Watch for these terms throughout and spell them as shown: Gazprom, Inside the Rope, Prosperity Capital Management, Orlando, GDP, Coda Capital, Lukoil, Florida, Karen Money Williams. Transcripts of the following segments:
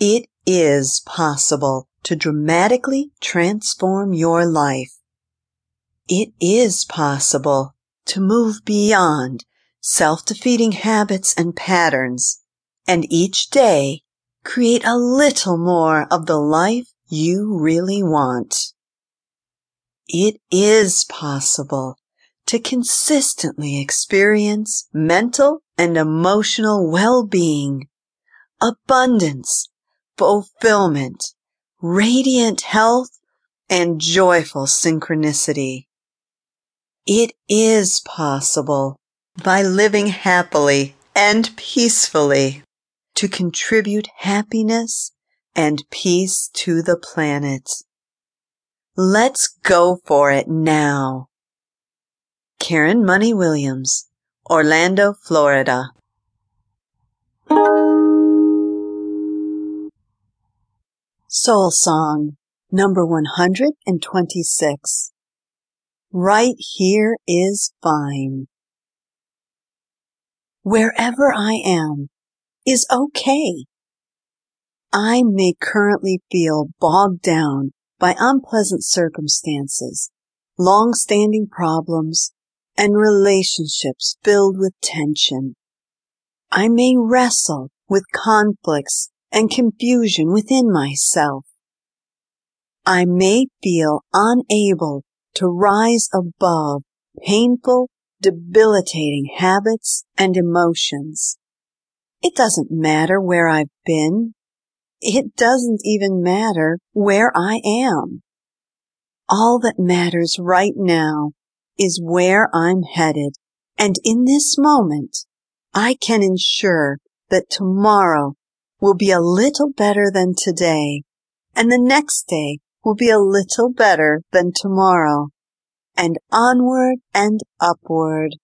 It is possible to dramatically transform your life. It is possible to move beyond self-defeating habits and patterns, and each day create a little more of the life you really want. It is possible to consistently experience mental and emotional well-being, abundance, fulfillment, radiant health, and joyful synchronicity. It is possible, by living happily and peacefully, to contribute happiness and peace to the planet. Let's go for it now. Karen Money Williams, Orlando, Florida. Soul Song, number 126. Right here is fine. Wherever I am is okay. I may currently feel bogged down by unpleasant circumstances, long-standing problems, and relationships filled with tension. I may wrestle with conflicts and confusion within myself. I may feel unable to rise above painful, debilitating habits and emotions. It doesn't matter where I've been. It doesn't even matter where I am. All that matters right now is where I'm headed, and in this moment, I can ensure that tomorrow will be a little better than today, and the next day will be a little better than tomorrow, and onward and upward.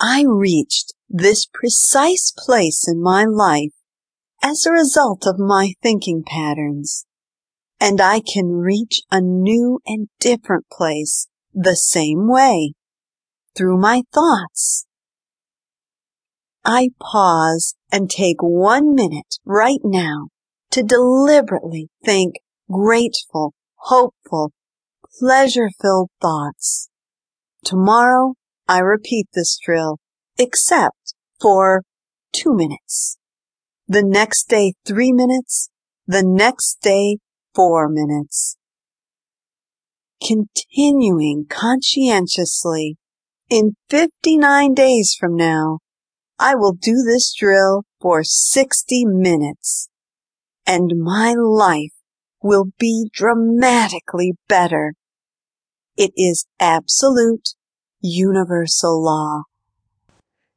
I reached this precise place in my life as a result of my thinking patterns, and I can reach a new and different place the same way, through my thoughts. I pause and take 1 minute right now to deliberately think grateful, hopeful, pleasure-filled thoughts. Tomorrow, I repeat this drill, except for 2 minutes. The next day, 3 minutes. The next day, 4 minutes. Continuing conscientiously, in 59 days from now, I will do this drill for 60 minutes, and my life will be dramatically better. It is absolute, universal law.